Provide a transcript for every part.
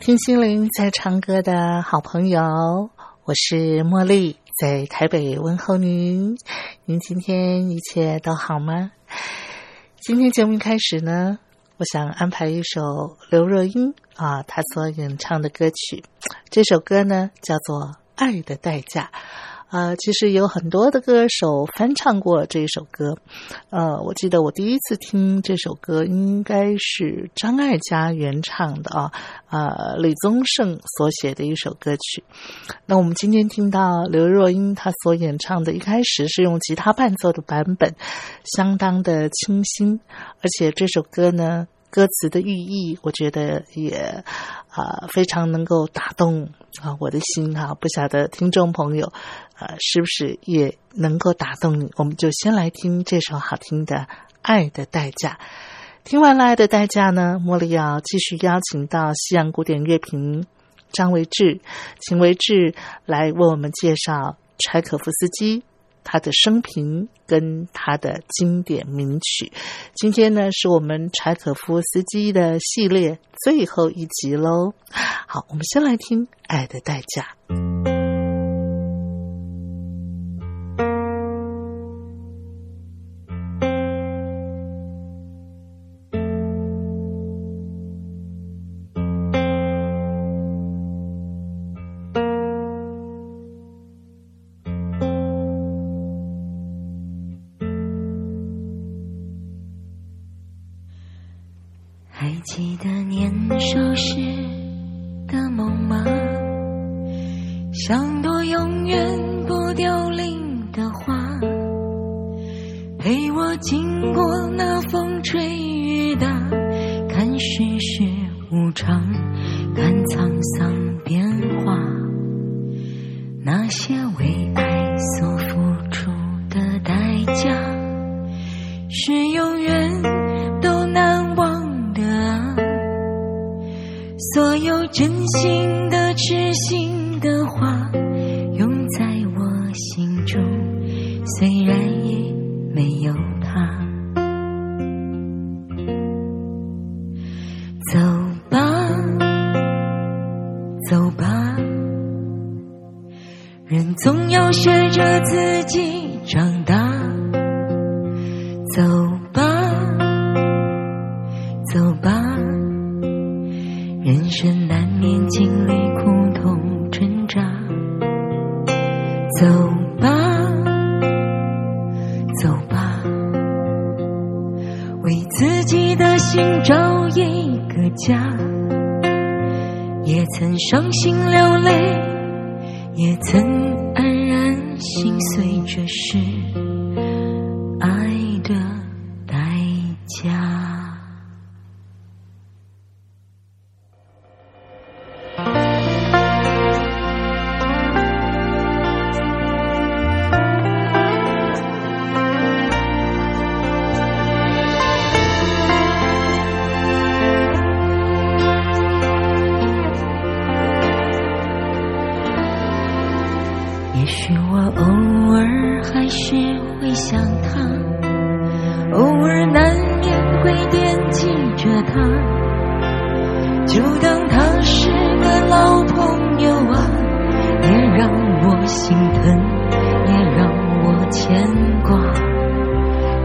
听心灵在唱歌的好朋友，我是茉莉，在台北问候您。您今天一切都好吗？今天节目开始呢，我想安排一首刘若英啊，她所演唱的歌曲。这首歌呢叫做《爱的代价》。其实有很多的歌手翻唱过这首歌。我记得我第一次听这首歌应该是张艾嘉原唱的李宗盛所写的一首歌曲。那我们今天听到刘若英她所演唱的，一开始是用吉他伴奏的版本，相当的清新，而且这首歌呢歌词的寓意，我觉得也非常能够打动我的心啊！不晓得听众朋友是不是也能够打动你？我们就先来听这首好听的《爱的代价》。听完了《爱的代价》呢，茉莉要继续邀请到西洋古典乐评张维志、秦维志来为我们介绍柴可夫斯基他的生平跟他的经典名曲。今天呢是我们柴可夫斯基的系列最后一集咯。好，我们先来听《爱的代价》。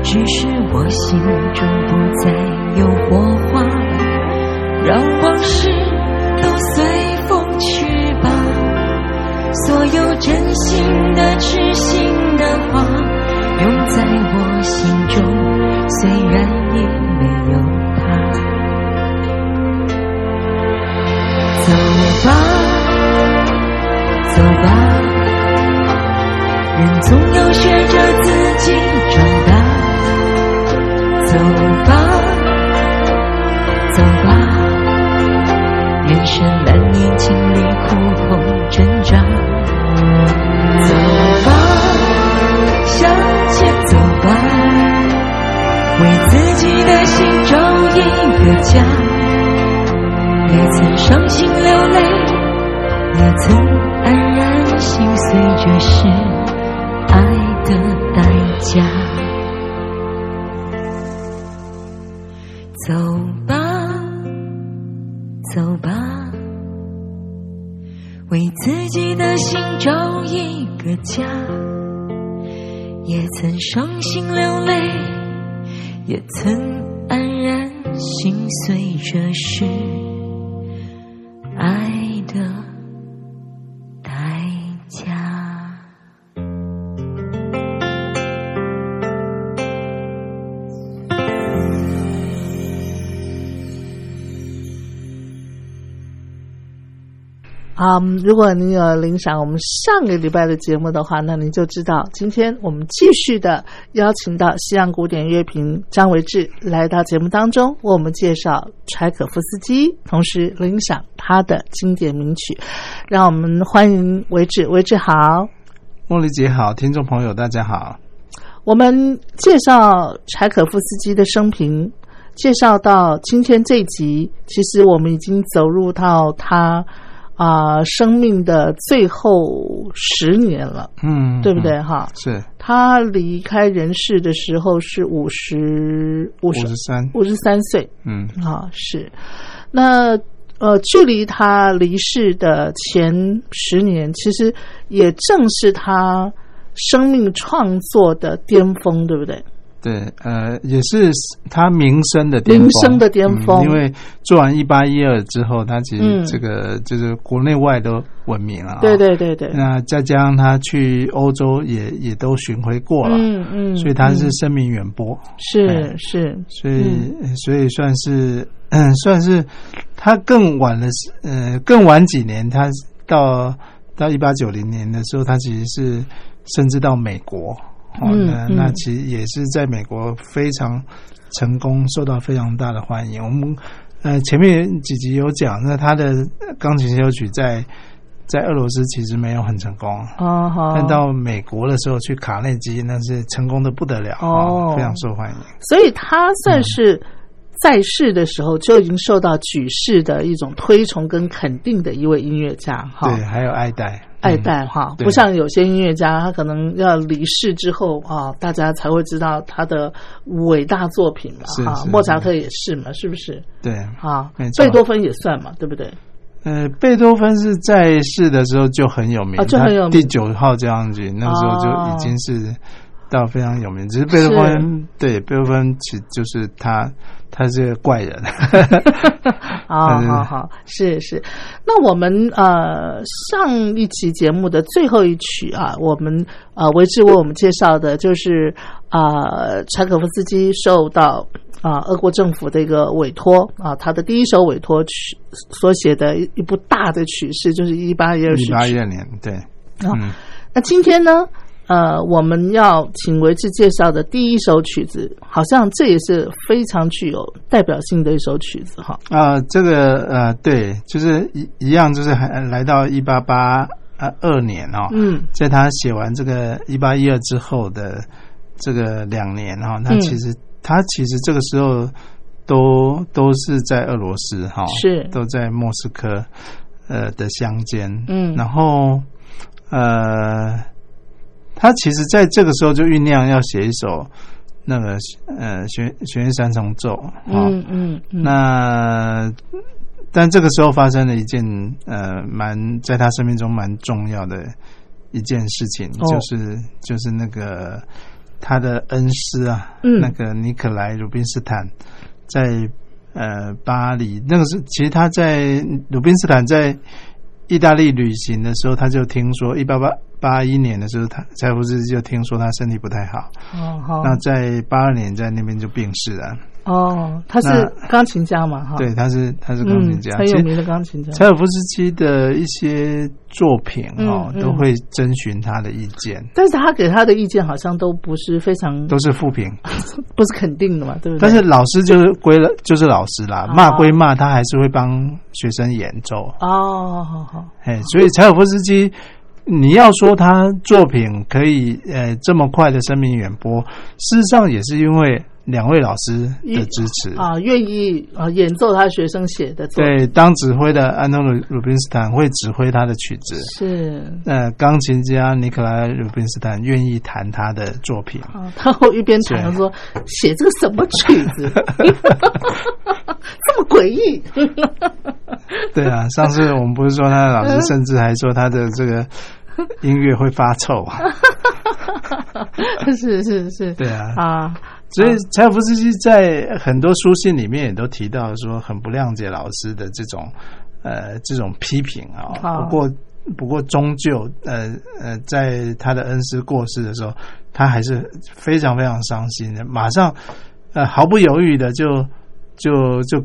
只是我心中不再有火花。心的痴心的话永在我心中，虽然也没有他。走吧走吧，人总要学着自己长大。走吧走吧，人生难免经历苦痛挣扎。走吧，向前走吧，为自己的心找一个家。也曾伤心流泪，也曾黯然心碎，这是爱的代价。走吧走吧，为自己的心找一个家。也曾伤心流泪，也曾黯然心碎，这是爱的代价。如果您有领赏我们上个礼拜的节目的话，那您就知道今天我们继续的邀请到西洋古典乐评张维志来到节目当中，为我们介绍柴可夫斯基，同时领赏他的经典名曲。让我们欢迎维志。维志好。茉莉姐好，听众朋友大家好。我们介绍柴可夫斯基的生平，介绍到今天这一集，其实我们已经走入到他生命的最后10年了，对不对哈？是。他离开人世的时候是53岁，是。那距离他离世的前10年，其实也正是他生命创作的巅峰，对不对？对，也是他名声的巅峰，因为做完1812之后，他其实这个就是国内外都闻名了，对对对对。那再加上他去欧洲也都巡回过了，所以他是声名远播，是，所以算是他更晚了，更晚几年，他到1890年的时候，他其实是甚至到美国。那其实也是在美国非常成功，受到非常大的欢迎。我们前面几集有讲，那他的钢琴协奏曲在俄罗斯其实没有很成功，但到美国的时候去卡内基，那是成功的不得了，非常受欢迎。所以他算是在世的时候就已经受到举世的一种推崇跟肯定的一位音乐家，对，还有爱戴哈，不像有些音乐家，他可能要离世之后大家才会知道他的伟大作品嘛，哈，莫扎特也是嘛，是不是？对啊，贝多芬也算嘛，对不对？贝多芬是在世的时候就很有名，就很有名，第9号交响曲那时候就已经是到非常有名。只是贝多芬，对，贝多芬其实就是他是个怪人。好，是。那我们上一期节目的最后一曲啊，我们维志为我们介绍的就是柴可夫斯基受到俄国政府的一个委托他的第一首委托曲所写的一部大的曲式，就是1812年，对。那今天呢？我们要请维志介绍的第一首曲子，好像这也是非常具有代表性的一首曲子哈。这个对，就是一样，就是来到1882年哦。在他写完这个1812之后的这个2年哈，他其实这个时候都是在俄罗斯哈，是都在莫斯科的乡间，然后他其实在这个时候就酝酿要写一首那个弦乐三重奏，那但这个时候发生了一件在他生命中蛮重要的一件事情，就是那个他的恩师啊，那个尼可莱·鲁宾斯坦在巴黎，那个是其实他在鲁宾斯坦在意大利旅行的时候，他就听说1881年的时候，他柴胡斯基就听说他身体不太好，那在82年在那边就病逝了。哦，他是钢琴家嘛，哈，对，他是钢琴家，很有名的钢琴家。柴可夫斯基的一些作品都会征询他的意见，但是他给他的意见好像都不是非常，都是负评，不是肯定的嘛，对不对？但是老师就是老师啦，骂归骂，他还是会帮学生演奏。哦，好好，哎，所以柴可夫斯基，你要说他作品可以这么快的声名远播，事实上也是因为两位老师的支持啊，愿意演奏他学生写的作品。对，当指挥的安东鲁宾斯坦会指挥他的曲子，是钢琴家尼克莱鲁宾斯坦愿意弹他的作品，他会一边弹说写这个什么曲子，这么诡异。对啊，上次我们不是说他的老师甚至还说他的这个音乐会发臭啊。是是是，对啊啊。所以柴可夫斯基在很多书信里面也都提到说，很不谅解老师的这种批评啊。不过终究在他的恩师过世的时候，他还是非常非常伤心的，马上毫不犹豫的就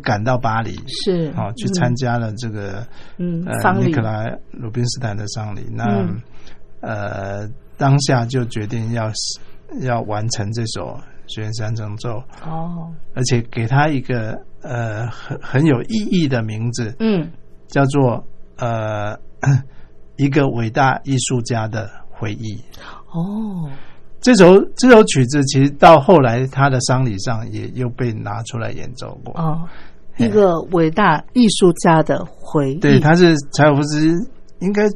赶到巴黎，是啊，去参加了这个尼克莱鲁宾斯坦的丧礼。那当下就决定要完成这首学院三重奏，而且给他一个很有意义的名字，叫做一个伟大艺术家的回忆。哦，这首曲子其实到后来他的丧礼上也又被拿出来演奏过。哦，一个伟大艺术家的回忆，对，他是柴可夫斯基应该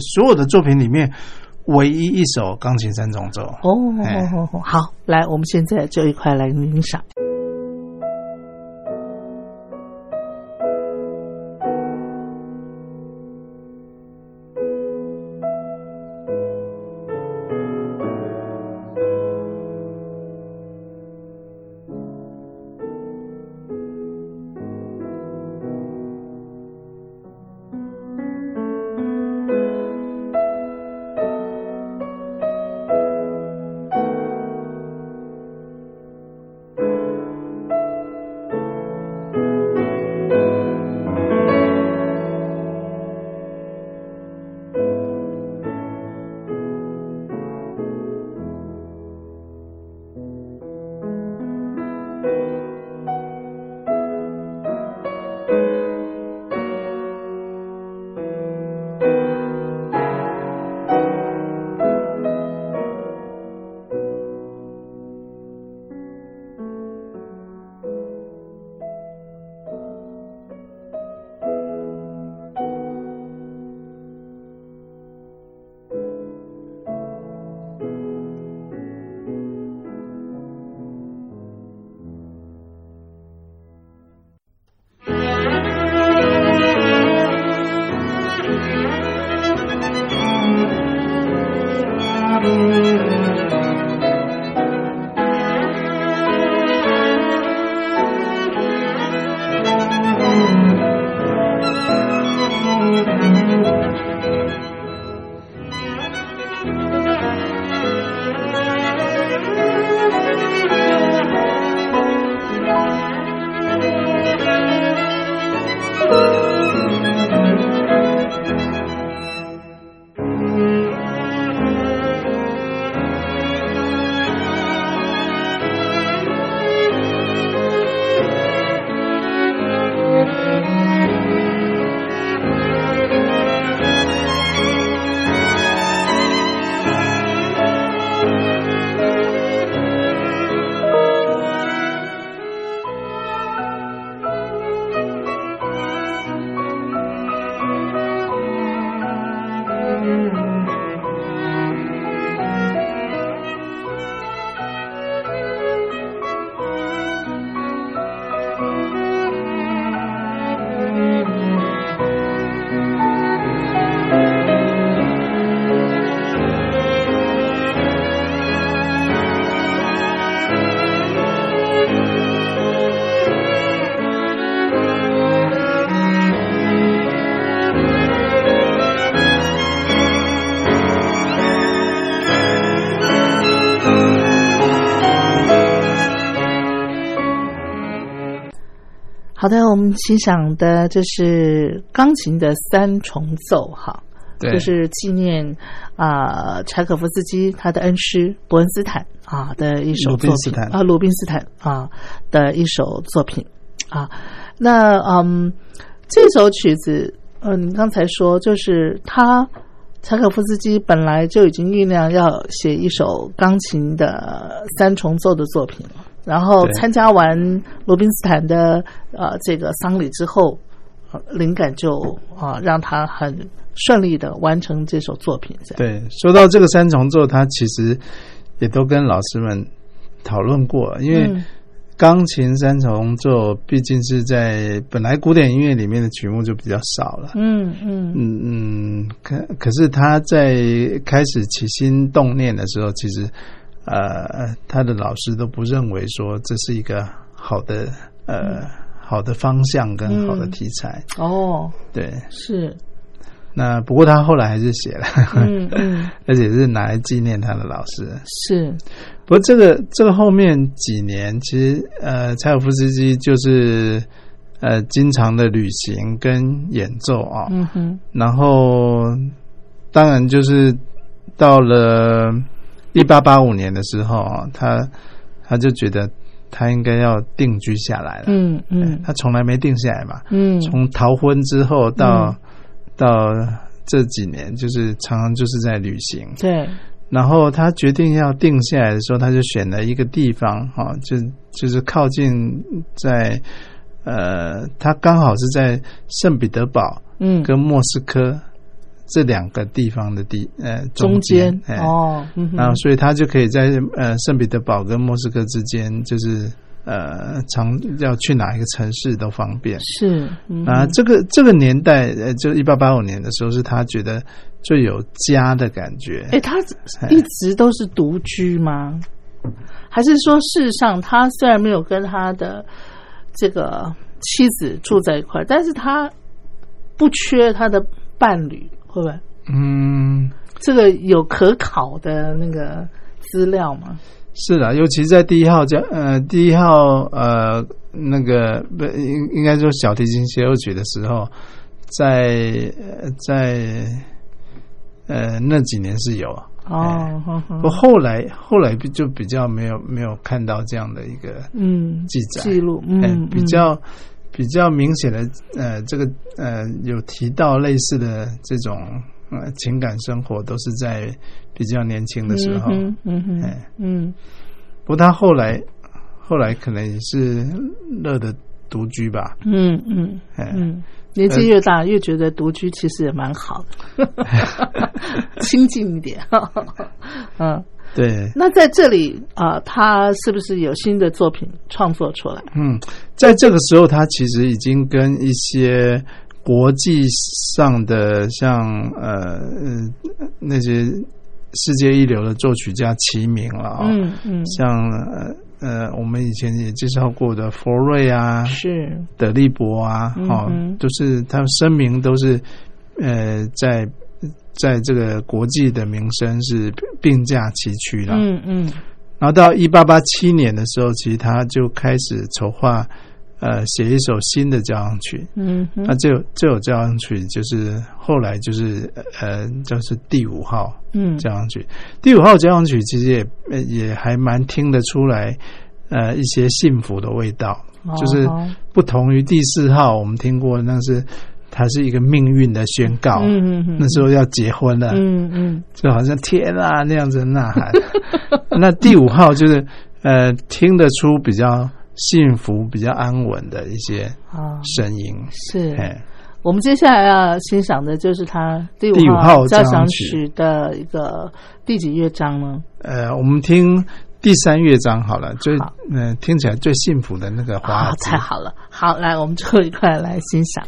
所有的作品里面唯一一首钢琴三重奏。好，来，我们现在就一块来欣赏。好的，我们欣赏的这是钢琴的三重奏哈，就是纪念柴可夫斯基他的恩师伯恩斯坦的一首作品啊，鲁宾斯坦的一首作品啊。那这首曲子，你刚才说就是柴可夫斯基本来就已经酝酿要写一首钢琴的三重奏的作品了，然后参加完罗宾斯坦的这个丧礼之后，灵感就让他很顺利的完成这首作品。对，说到这个三重奏，他其实也都跟老师们讨论过，因为钢琴三重奏毕竟是在本来古典音乐里面的曲目就比较少了，可是他在开始起心动念的时候，其实他的老师都不认为说这是一个好的方向跟好的题材。对，是。那不过他后来还是写了，而且是拿来纪念他的老师。是，不过这个后面几年，其实柴可夫斯基就是经常的旅行跟演奏然后当然就是到了1885年的时候，他就觉得他应该要定居下来了。他从来没定下来嘛。从逃婚之后到这几年，就是常常就是在旅行。对。然后他决定要定下来的时候，他就选了一个地方就是靠近在他刚好是在圣彼得堡跟莫斯科。这两个地方的中间然后所以他就可以在圣彼得堡跟莫斯科之间，就是要去哪一个城市都方便。是啊，这个年代就1885年的时候，是他觉得最有家的感觉。他一直都是独居吗？还是说事实上他虽然没有跟他的这个妻子住在一块，但是他不缺他的伴侣？会不会？这个有可考的那个资料吗？是啦，尤其在第一号那个应该说小提琴协奏曲的时候，在那几年是有后来就比较没有看到这样的一个记录，比较明显的这个有提到类似的这种情感生活，都是在比较年轻的时候。不过他后来可能也是乐得独居吧。年纪越大越觉得独居其实也蛮好的，亲近一点。对，那在这里他是不是有新的作品创作出来？在这个时候，他其实已经跟一些国际上的像那些世界一流的作曲家齐名了像我们以前也介绍过的佛瑞啊，是德利伯啊，都是他们声名都是在这个国际的名声是并驾齐驱了。然后到1887年的时候，其实他就开始筹划写一首新的交响曲。那这首交响曲就是后来就是就是第五号交响曲。第五号交响曲其实也还蛮听得出来一些幸福的味道，就是不同于第四号，我们听过那是它是一个命运的宣告。那时候要结婚了，就好像天啊那样子呐喊。那第五号就是听得出比较幸福、比较安稳的一些声音。是，我们接下来要欣赏的就是它第五号交响曲的一个第几乐章呢？我们听第3乐章好了，最听起来最幸福的那个华尔兹。太好了，好，来，我们就一块来欣赏。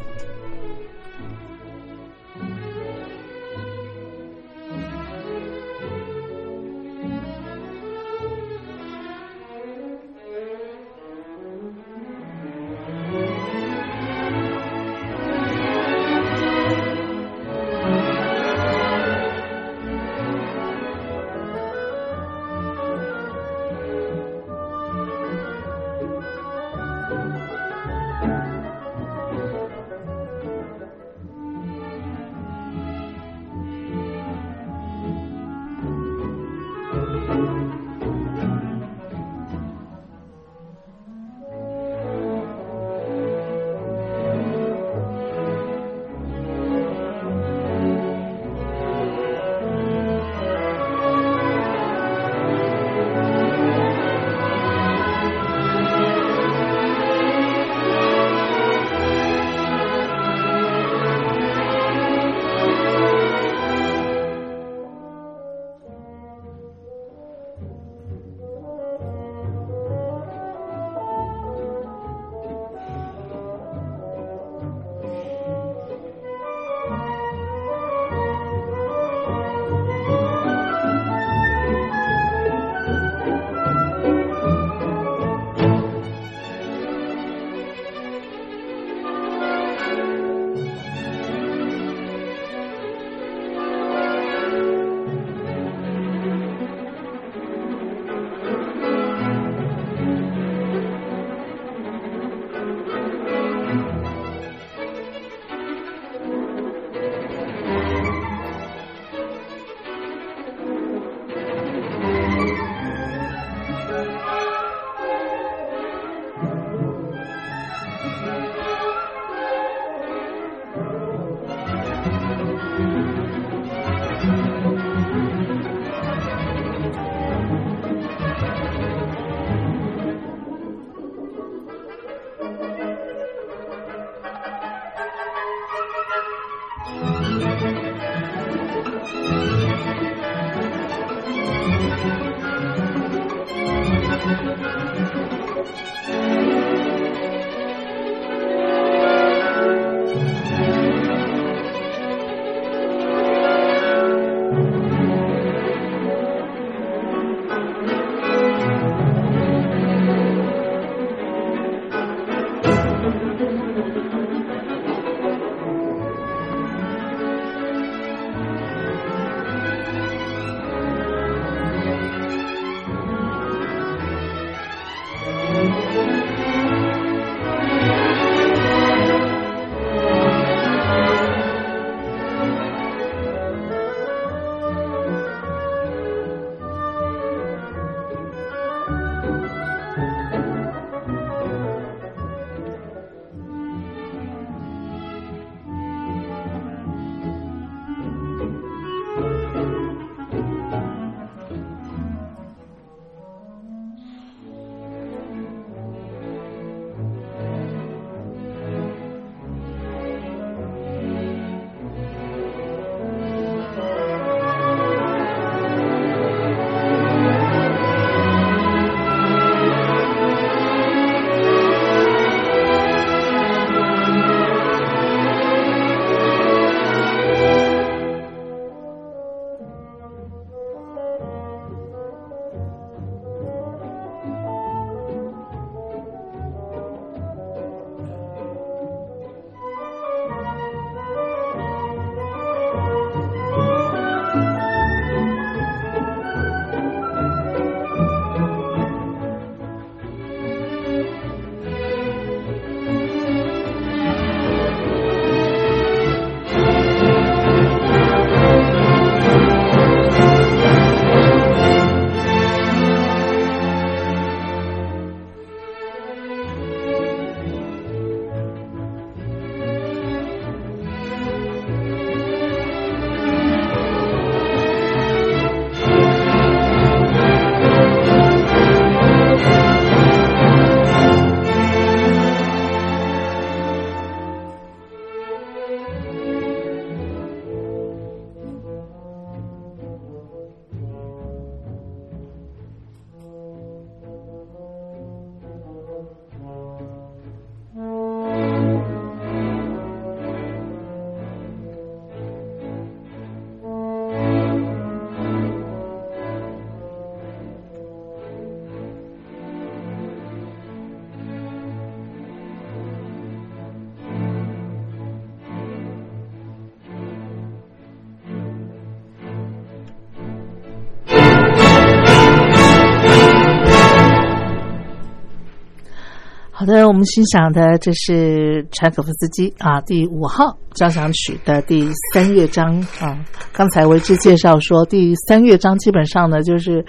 好的，我们欣赏的这是柴可夫斯基啊第5号交响曲的第3乐章啊。刚才为之介绍说，第3乐章基本上呢就是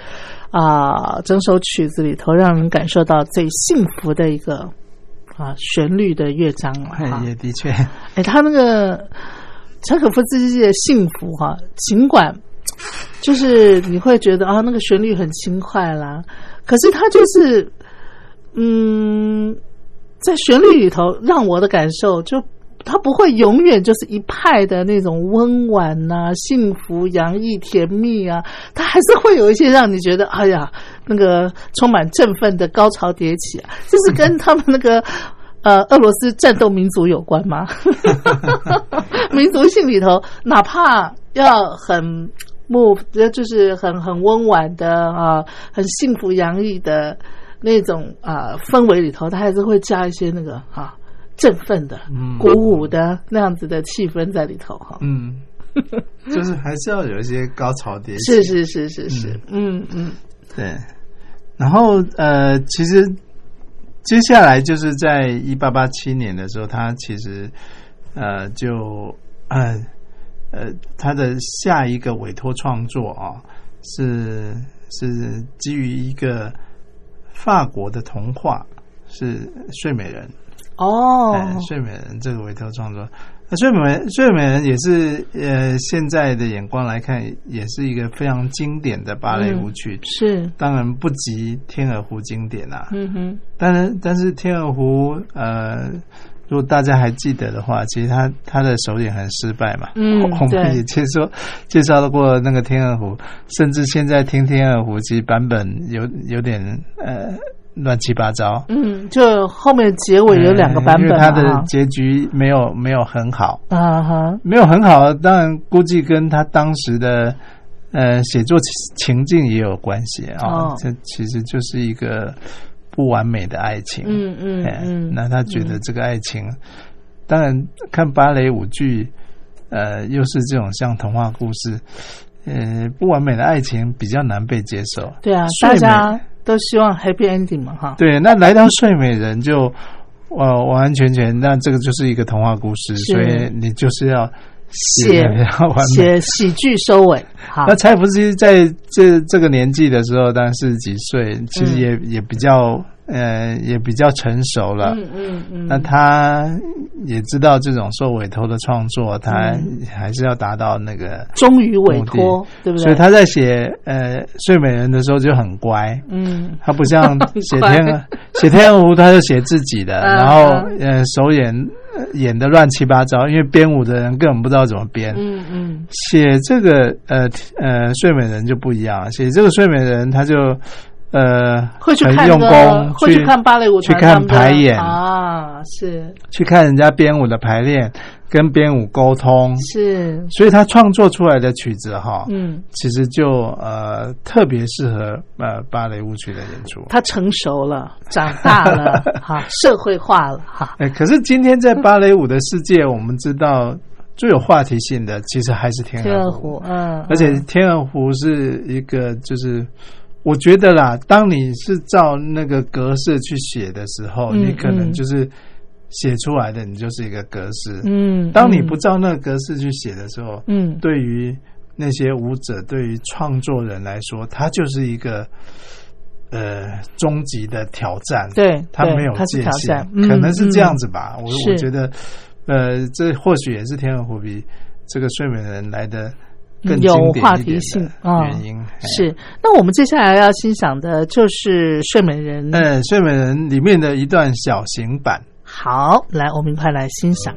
整首曲子里头让人感受到最幸福的一个旋律的乐章啊。也的确，他那个柴可夫斯基的幸福尽管就是你会觉得那个旋律很轻快啦，可是他就是在旋律里头让我的感受就它不会永远就是一派的那种温婉啊幸福洋溢甜蜜啊，它还是会有一些让你觉得哎呀那个充满振奋的高潮迭起啊，这是跟他们那个俄罗斯战斗民族有关吗？民族性里头哪怕要很就是很温婉的很幸福洋溢的那种氛围里头，它还是会加一些那个振奋的、鼓舞的那样子的气氛在里头哈。就是还是要有一些高潮迭起。是，对。然后其实接下来就是在1887年的时候，他其实他的下一个委托创作是基于一个法国的童话，是睡美人睡美人这个委托创作。睡美人也是现在的眼光来看也是一个非常经典的芭蕾舞曲，是当然不及天鹅湖经典但是天鹅湖如果大家还记得的话，其实他的首演很失败嘛。我们也介绍过那个天鹅湖，甚至现在听天鹅湖其实版本有点乱七八糟。就后面的结尾有两个版本，因为他的结局没有很好没有很好，当然估计跟他当时的写作情境也有关系啊。这其实就是一个不完美的爱情。那他觉得这个爱情，当然看芭蕾舞剧，又是这种像童话故事，不完美的爱情比较难被接受。对啊，大家都希望 happy ending 嘛，哈。对，那来到睡美人就完完全全，那这个就是一个童话故事，所以你就是要写喜剧收尾。好，那蔡福基在这个年纪的时候，当然40几岁，其实也比较成熟了。那他也知道这种受委托的创作，他还是要达到那个忠于委托，对不对？所以他在写睡美人的时候就很乖。他不像写天鹅湖，他就写自己的，然后首演的乱七八糟，因为编舞的人根本不知道怎么编。写这个睡美人就不一样，写这个睡美人他就会去看，很用功，会去看芭蕾舞团，去看排演啊，是去看人家编舞的排练，跟编舞沟通，是，所以他创作出来的曲子其实就特别适合芭蕾舞曲的演出。他成熟了，长大了，哈，社会化了，哈。可是今天在芭蕾舞的世界，我们知道最有话题性的其实还是天鹅湖，而且天鹅湖是一个就是。我觉得啦，当你是照那个格式去写的时候，你可能就是写出来的，你就是一个格式。当你不照那个格式去写的时候，对于那些舞者，对于创作人来说，它就是一个终极的挑战。对，它没有界限，可能是这样子吧。我觉得，这或许也是天鹅湖比这个睡美人来的有话题性原因。是，那我们接下来要欣赏的就是睡美人。睡美人里面的一段小型版。好，来，我们快来欣赏。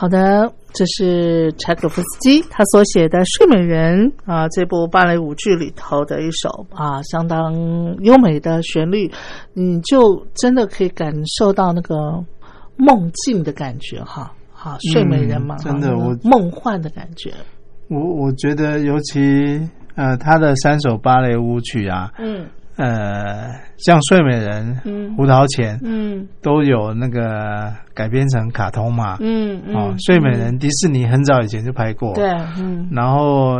好的，这是柴可夫斯基他所写的《睡美人》啊，这部芭蕾舞剧里头的一首啊，相当优美的旋律，你就真的可以感受到那个梦境的感觉哈。好、啊，睡美人嘛，真的我梦幻的感觉。我觉得尤其他的三首芭蕾舞曲啊，像睡美人、胡桃钳，都有那个改编成卡通嘛，睡美人迪士尼很早以前就拍过，对，然后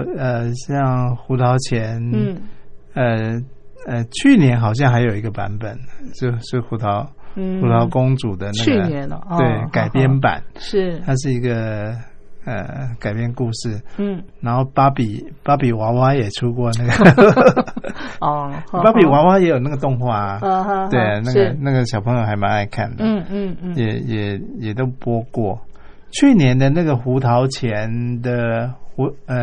像胡桃钳，去年好像还有一个版本，就是胡桃公主的那个，去年了，对，改编版是，它是一个。改编故事，然后芭比娃娃也出过那个、哦，芭比娃娃也有那个动画、对，那个小朋友还蛮爱看的，也都播过。去年的那个胡桃钳的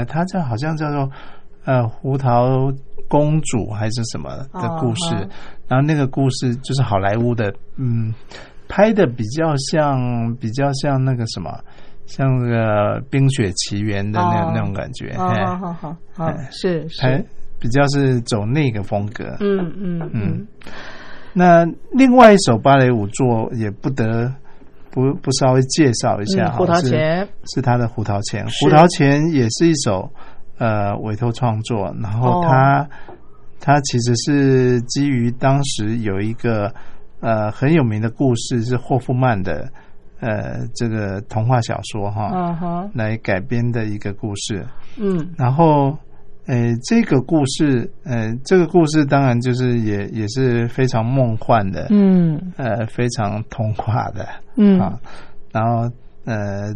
他叫好像叫做胡桃公主还是什么的故事，然后那个故事就是好莱坞的，拍的比较像那个什么。像那个冰雪奇缘的那种感觉，是比较是走那个风格，那另外一首芭蕾舞作也不稍微介绍一下，胡桃钳是他的胡桃钳也是一首委托创作，然后他其实是基于当时有一个很有名的故事是霍夫曼的。这个童话小说哈，来改编的一个故事。然后，这个故事当然就是也是非常梦幻的，非常童话的，啊，然后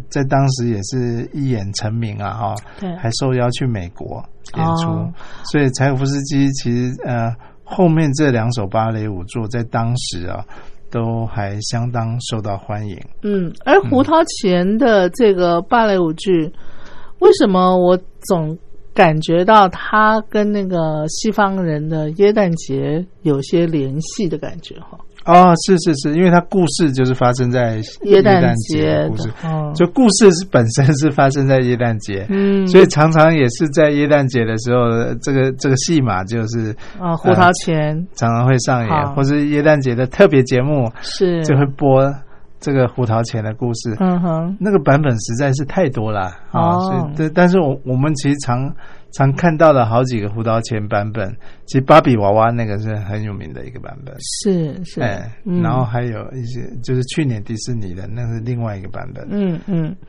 在当时也是一眼成名啊，哈，还受邀去美国演出，所以柴可夫斯基其实后面这两首芭蕾舞作在当时啊。都还相当受到欢迎。而胡桃钳的这个芭蕾舞剧，为什么我总感觉到它跟那个西方人的耶诞节有些联系的感觉哈？哦，是，因为它故事就是发生在耶诞节，故事就故事本身是发生在耶诞节，所以常常也是在耶诞节的时候，这个戏码就是胡桃钳常常会上演，或是耶诞节的特别节目是就会播这个胡桃钳的故事，那个版本实在是太多了所以但是我们其实常看到的好几个胡桃钳版本，其实芭比娃娃那个是很有名的一个版本，是，然后还有一些就是去年迪士尼的那是另外一个版本，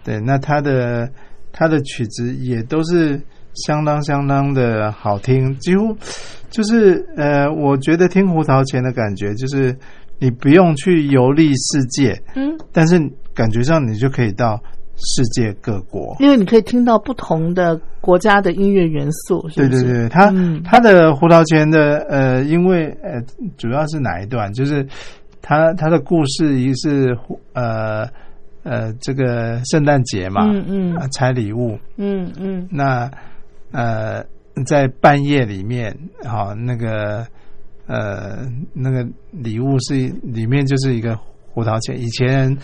对，那他的曲子也都是相当的好听，几乎就是我觉得听胡桃钳的感觉就是你不用去游历世界，但是感觉上你就可以到。世界各国，因为你可以听到不同的国家的音乐元素，是不是？对，他的胡桃钳的因为主要是哪一段？就是他的故事一是这个圣诞节嘛，拆礼物，那在半夜里面，好那个礼物是里面就是一个胡桃钳，以前。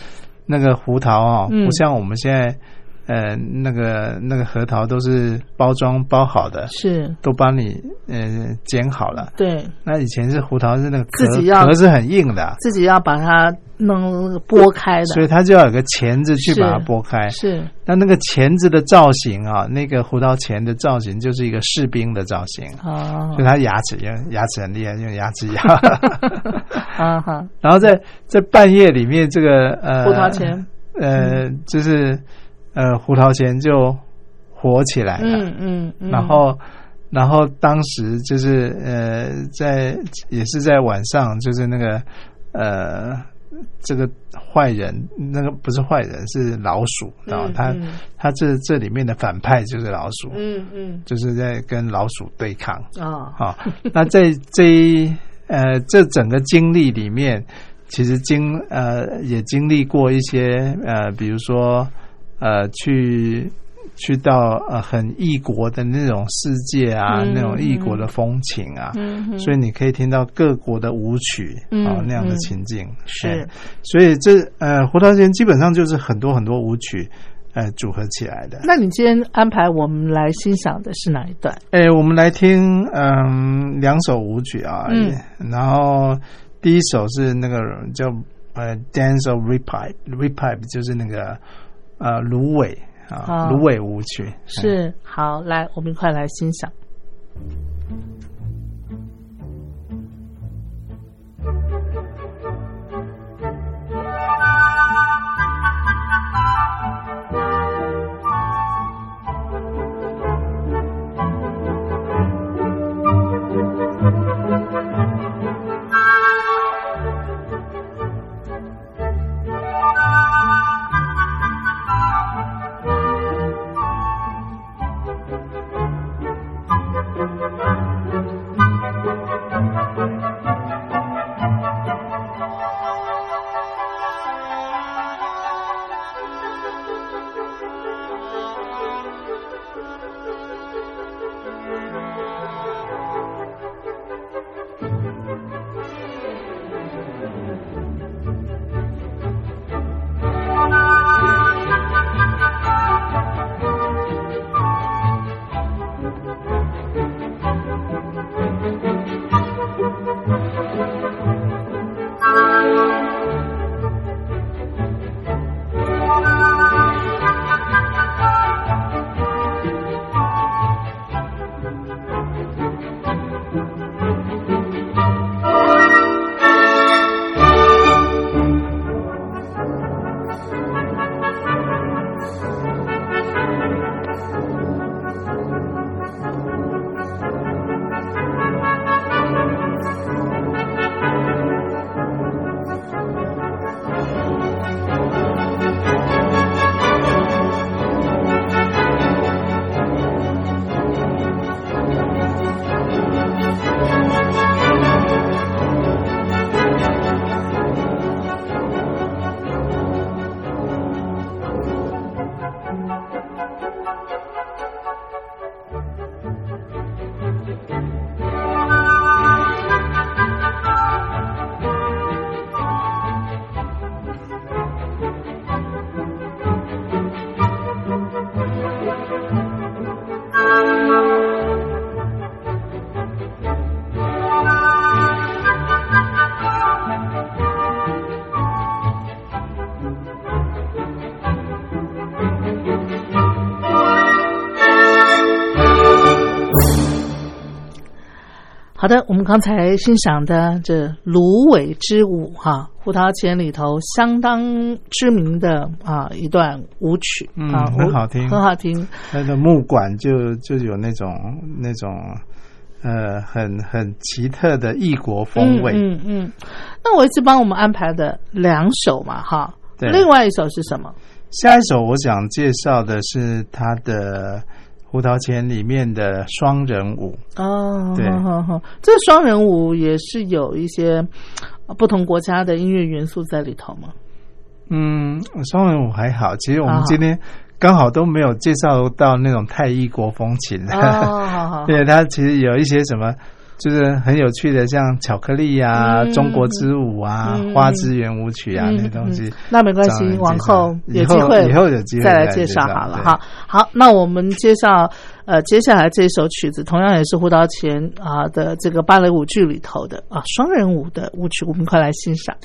那个胡桃不像我们现在，那个核桃都是包装包好的，是都帮你剪好了。对，那以前是胡桃是那个壳是很硬的，自己要把它能拨开的，所以它就要有个钳子去把它拨开。是，那个钳子的造型啊，那个胡桃钳的造型就是一个士兵的造型，哦，所以它牙齿很厉害，用牙齿咬。啊哈，然后在半夜里面，这个胡桃钳，就是胡桃钳就火起来了，然后当时就是也是在晚上，就是那个这个坏人，那个不是坏人是老鼠，然后他这里面的反派就是老鼠，就是在跟老鼠对抗啊。好，那在这整个经历里面，其实也经历过一些比如说去到很异国的那种世界啊，那种异国的风情啊，所以你可以听到各国的舞曲啊，那样的情境，是。所以这胡桃钳基本上就是很多很多舞曲组合起来的。那你今天安排我们来欣赏的是哪一段？我们来听两首舞曲啊，然后第一首是那个叫Dance of Reed Pipe， 就是那个芦苇。啊，芦苇舞曲是。好，来，我们快来欣赏。好的，我们刚才欣赏的这芦苇之舞哈，胡桃钳里头相当知名的啊一段舞曲，很好听，很好听。那个木管就有那种很奇特的异国风味。那我一直帮我们安排的两首嘛哈，另外一首是什么？下一首我想介绍的是他的。胡桃钳里面的双人舞哦，对，这双人舞也是有一些不同国家的音乐元素在里头吗？双人舞还好，其实我们今天刚好都没有介绍到那种太异国风情的，对，它其实有一些什么。就是很有趣的，像巧克力啊、中国之舞啊、花之园舞曲啊，那东西。那没关系，往后有机会，以后有机会再来介绍好了哈。好，那我们介绍接下来这首曲子，同样也是胡桃钳啊的这个芭蕾舞剧里头的啊双人舞的舞曲，我们快来欣赏。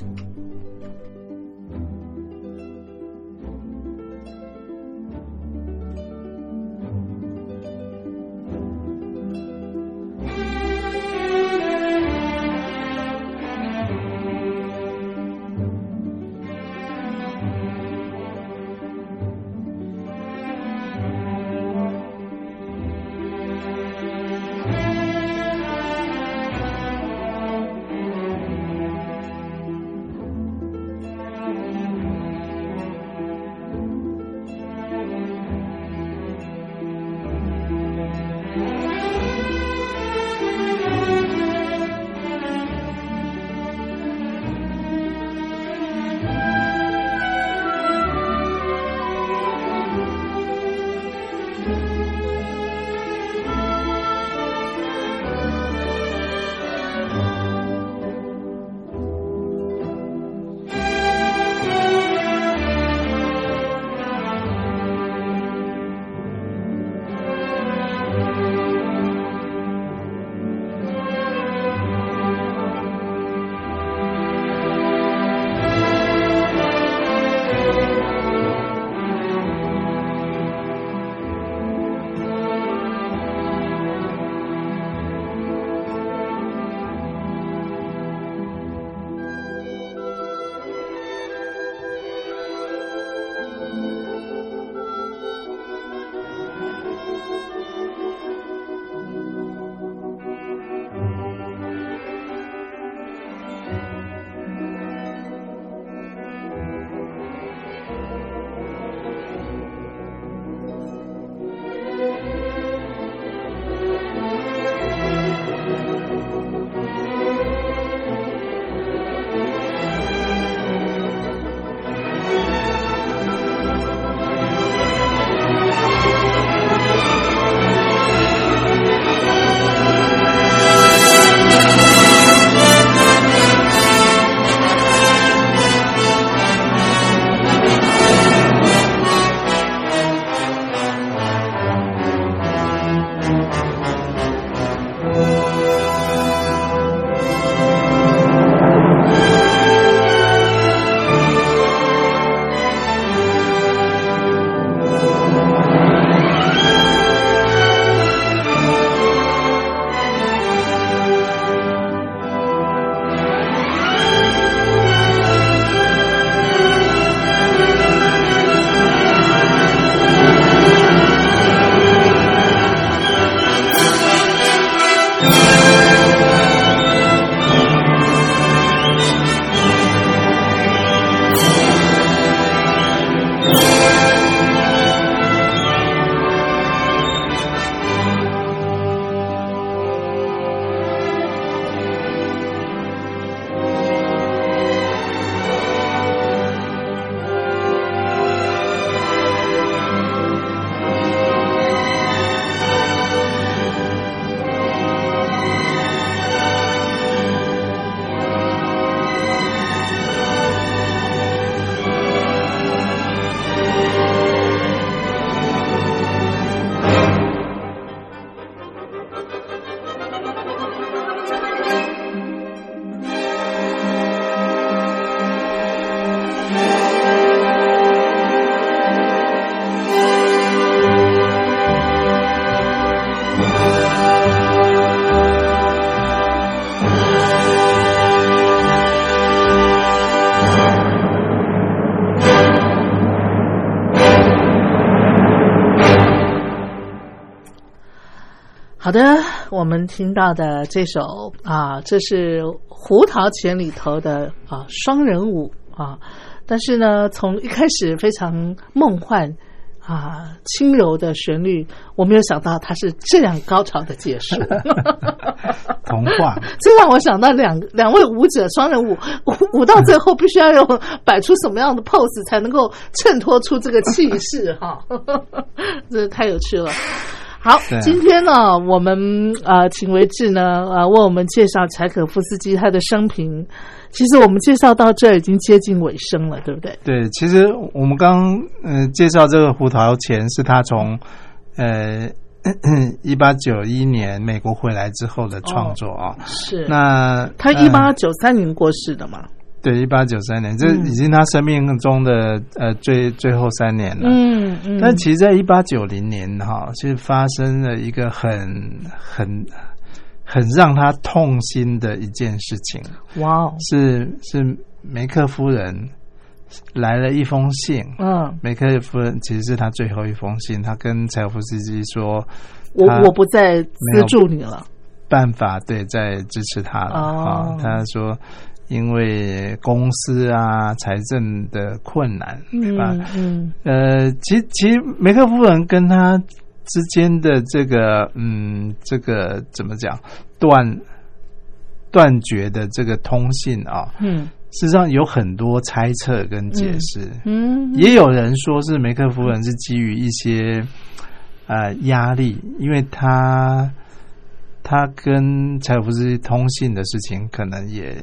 好的，我们听到的这首啊，这是胡桃钳里头的啊双人舞啊，但是呢，从一开始非常梦幻啊轻柔的旋律，我没有想到它是这样高潮的结束。童话，这让我想到两位舞者双人舞到最后必须要用摆出什么样的 pose 才能够衬托出这个气势哈、啊，这太有趣了。好，今天呢，我们请维志呢为我们介绍柴可夫斯基他的生平。其实我们介绍到这已经接近尾声了，对不对？对，其实我们刚介绍这个胡桃钳是他从1891年美国回来之后的创作啊、哦。是。那他1893年过世的嘛？对，1893年，这已经他生命中的最后3年了。嗯，但其实在1890年哈、哦，是发生了一个很让他痛心的一件事情。哇、wow ，是梅克夫人来了一封信。嗯，梅克夫人其实是他最后一封信，他跟柴可夫斯基说：“我不再资助你了，办法对再支持他了。”啊，他说，因为公司啊财政的困难，对吧？其实梅克夫人跟他之间的这个怎么讲断绝的这个通信啊，事实上有很多猜测跟解释，也有人说是梅克夫人是基于一些压力，因为他跟柴可夫斯基通信的事情可能也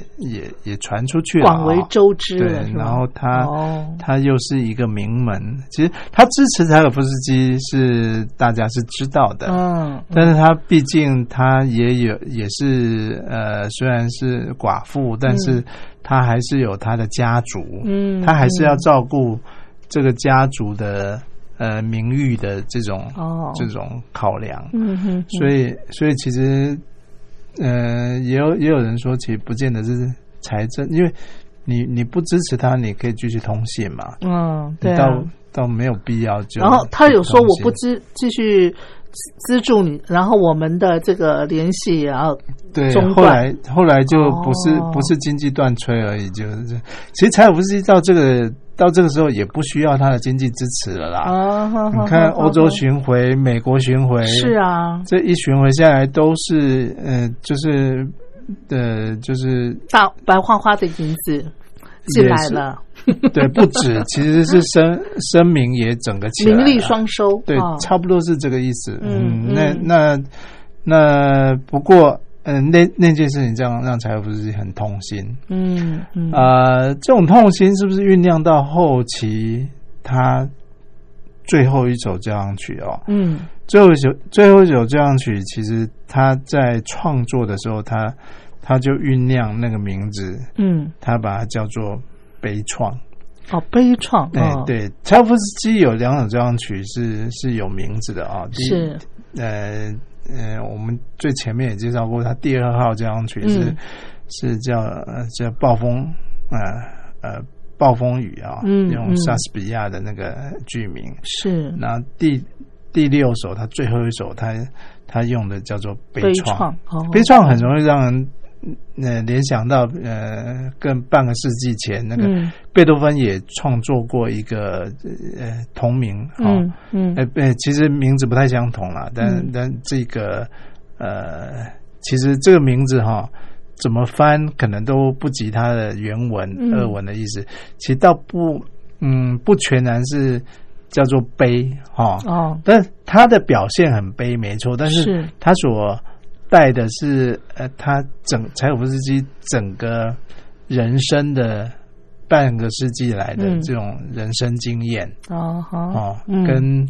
传出去了、哦，广为周知了。对，然后他又是一个名门，其实他支持柴可夫斯基是大家是知道的，但是他毕竟他也是虽然是寡妇，但是他还是有他的家族，他还是要照顾这个家族的名誉的这种考量，所以其实，也有人说，其实不见得是财政，因为你不支持他，你可以继续通信嘛，对、啊，到没有必要就。然后他有说我不继续资助你，然后我们的这个联系也要中断。对，后来就不是经济断炊而已，就是其实柴可夫斯基到这个时候也不需要他的经济支持了啦。你看欧洲巡回、美国巡回，是啊，这一巡回下来都是就是大白花花的银子进来了。对，不止，其实是声名也整个起来，名利双收。对、哦，差不多是这个意思。那不过，那件事情这样让柴可夫斯基很痛心。这种痛心是不是酝酿到后期他最后一首交响曲哦？最后一首交响曲，其实他在创作的时候，他就酝酿那个名字。他把它叫做悲怆。对，柴可夫斯基有两首交响曲是有名字的啊。是，我们最前面也介绍过，他第二号交响曲是叫暴风雨啊，用莎士比亚的那个剧名是。然后第六首，他最后一首，他用的叫做悲怆。悲怆很容易让人联想到跟半个世纪前那个贝多芬也创作过一个同名其实名字不太相同啦，但这个其实这个名字哈怎么翻可能都不及它的原文俄文的意思，其实倒不全然是叫做悲哈但它的表现很悲没错，但是它所带的是他柴可夫斯基整个人生的半个世纪来的这种人生经验跟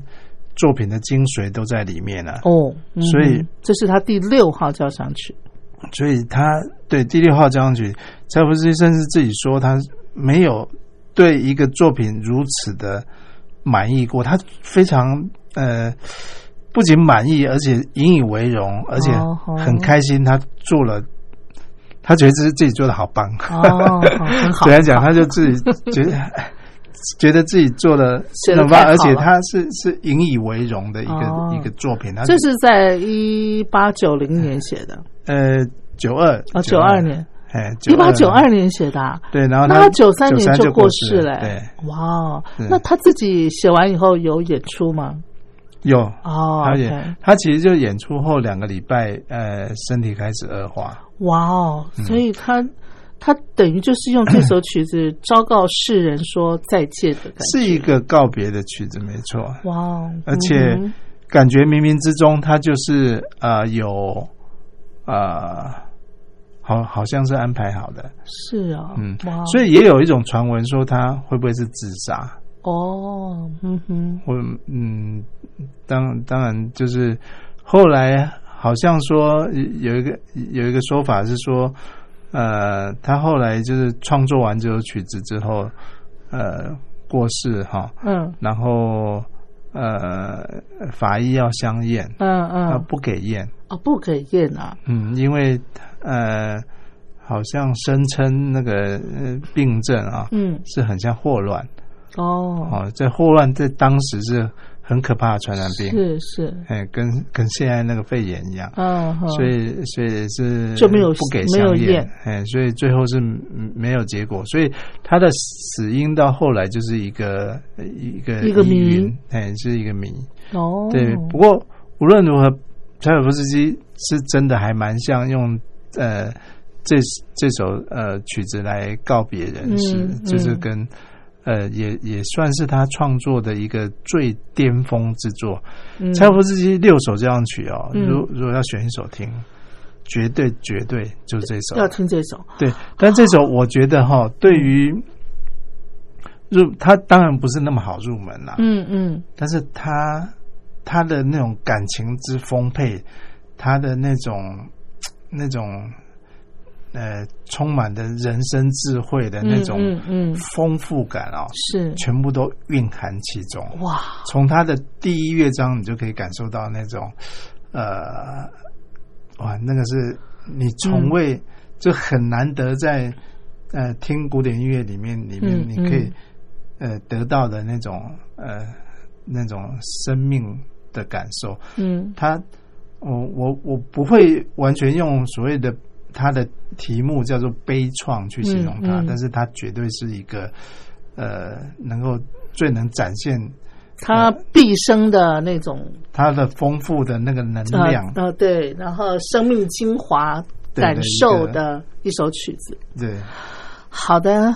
作品的精髓都在里面了、啊。所以这是他第六号交响曲。所以他对第六号交响曲，柴可夫斯基甚至自己说他没有对一个作品如此的满意过，他非常不仅满意，而且引以为荣，而且很开心。他做了，他觉得自己做的好棒。很好。怎样讲，他就自己觉得觉得自己做了，而且他是引以为荣的一个作品。这是在1890年写的，92年，1892年写的，对，然后他93年就过世了哇，那他自己写完以后有演出吗？有，他其实就演出后2个礼拜身体开始恶化，所以他等于就是用这首曲子昭告世人说再见的感觉，是一个告别的曲子没错哇，而且感觉冥冥之中他就是有好像是安排好的，是啊，所以也有一种传闻说他会不会是自杀哦当然就是后来好像说有一个说法是说他后来就是创作完这首曲子之后过世哈然后法医要相验他不给验不给验啊因为好像声称那个病症是很像霍乱在霍乱在当时是很可怕的传染病，是跟现在那个肺炎一样所以是就没有验所以最后是没有结果，所以他的死因到后来就是一个谜是一个谜对，不过无论如何柴可夫斯基是真的还蛮像用这首曲子来告别人世就是跟也算是他创作的一个最巅峰之作，柴可夫斯基6首交响曲如果要选一首听绝对就是这首，要听这首对，但这首我觉得对于他当然不是那么好入门啦但是他的那种感情之丰沛，他的那种充满的人生智慧的那种丰富感是全部都蕴含其中哇！从他的第一乐章你就可以感受到那种哇，那个是你从未就很难得在听古典音乐里面你可以得到的那种生命的感受他我不会完全用所谓的他的题目叫做悲怆去形容他但是他绝对是一个能够最能展现他毕生的那种他的丰富的那个能量对，然后生命精华感受的一首曲子对，好的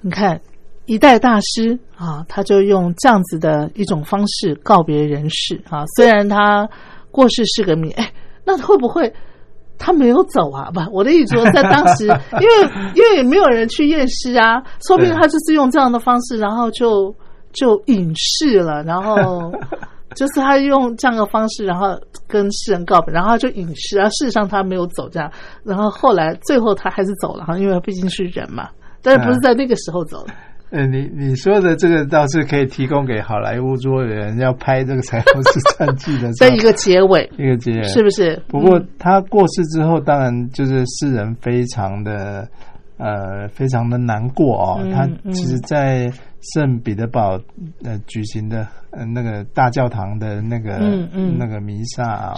你看一代大师他就用这样子的一种方式告别人世虽然他过世是个谜那会不会他没有走不，我的意思说在当时因为也没有人去验尸说不定他就是用这样的方式，然后就隐世了，然后就是他用这样的方式，然后跟世人告别，然后就隐世事实上他没有走这样，然后后来最后他还是走了，因为毕竟是人嘛，但是不是在那个时候走的你说的这个倒是可以提供给好莱坞做人要拍这个柴可夫斯基传记的这一个结尾是不是，不过他过世之后当然就是世人非常的难过他其实在圣彼得堡举行的那个大教堂的那个弥撒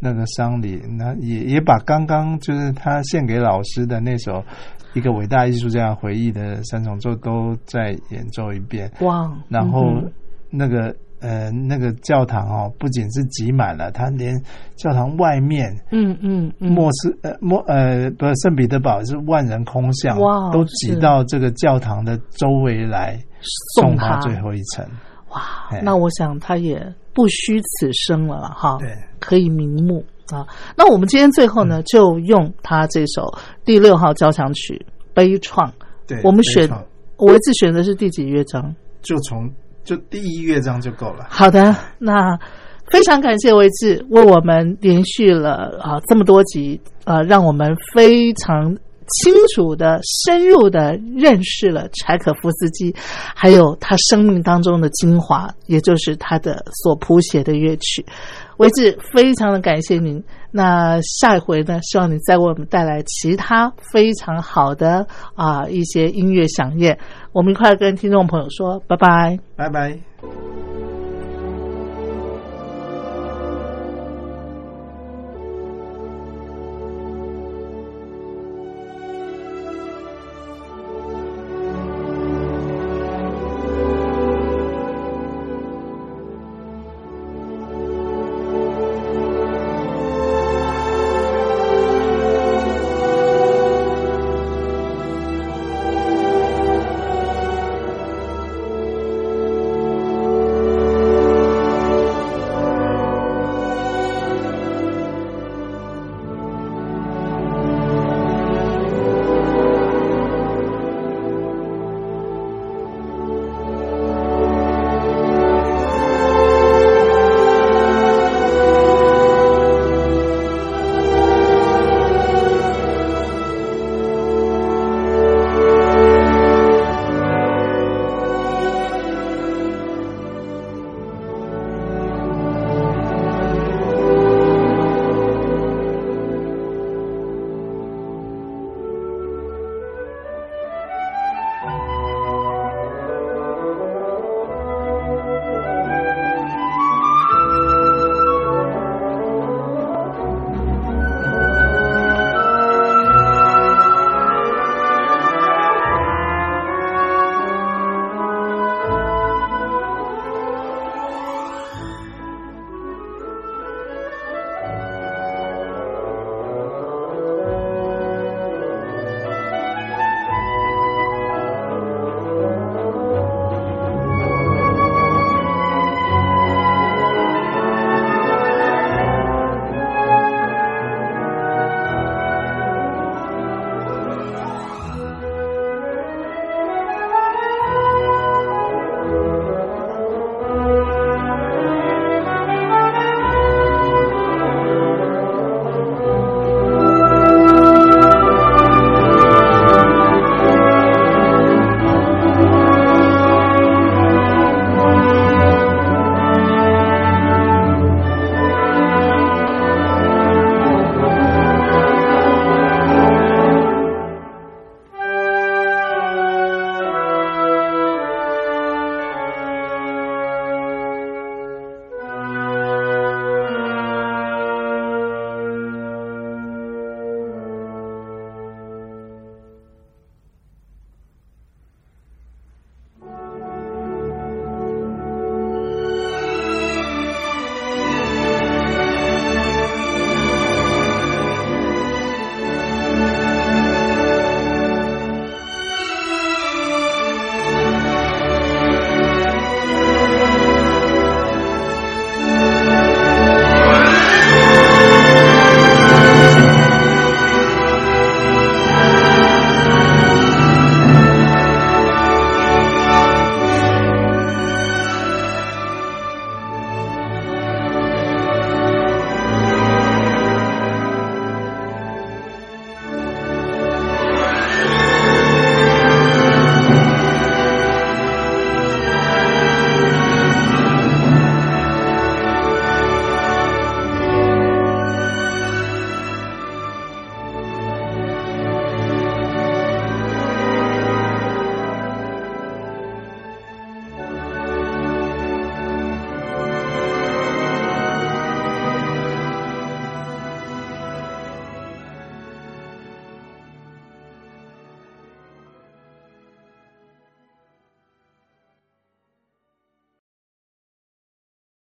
那个丧礼，也把刚刚就是他献给老师的那首一个伟大艺术家回忆的3重奏都再演奏一遍哇！然后那个教堂不仅是挤满了，他连教堂外面圣彼得堡是10000人空巷哇，都挤到这个教堂的周围来送他最后一程哇！那我想他也不虚此生了哈，可以瞑目那我们今天最后呢，就用他这首第6号交响曲《悲怆》。对，我一直选的是第几乐章？就第1乐章就够了。好的，那非常感谢维志为我们连续了这么多集让我们非常清楚的深入的认识了柴可夫斯基还有他生命当中的精华，也就是他的所谱写的乐曲。为止非常的感谢您，那下一回呢，希望你再为我们带来其他非常好的一些音乐响宴。我们一块跟听众朋友说拜拜，拜拜。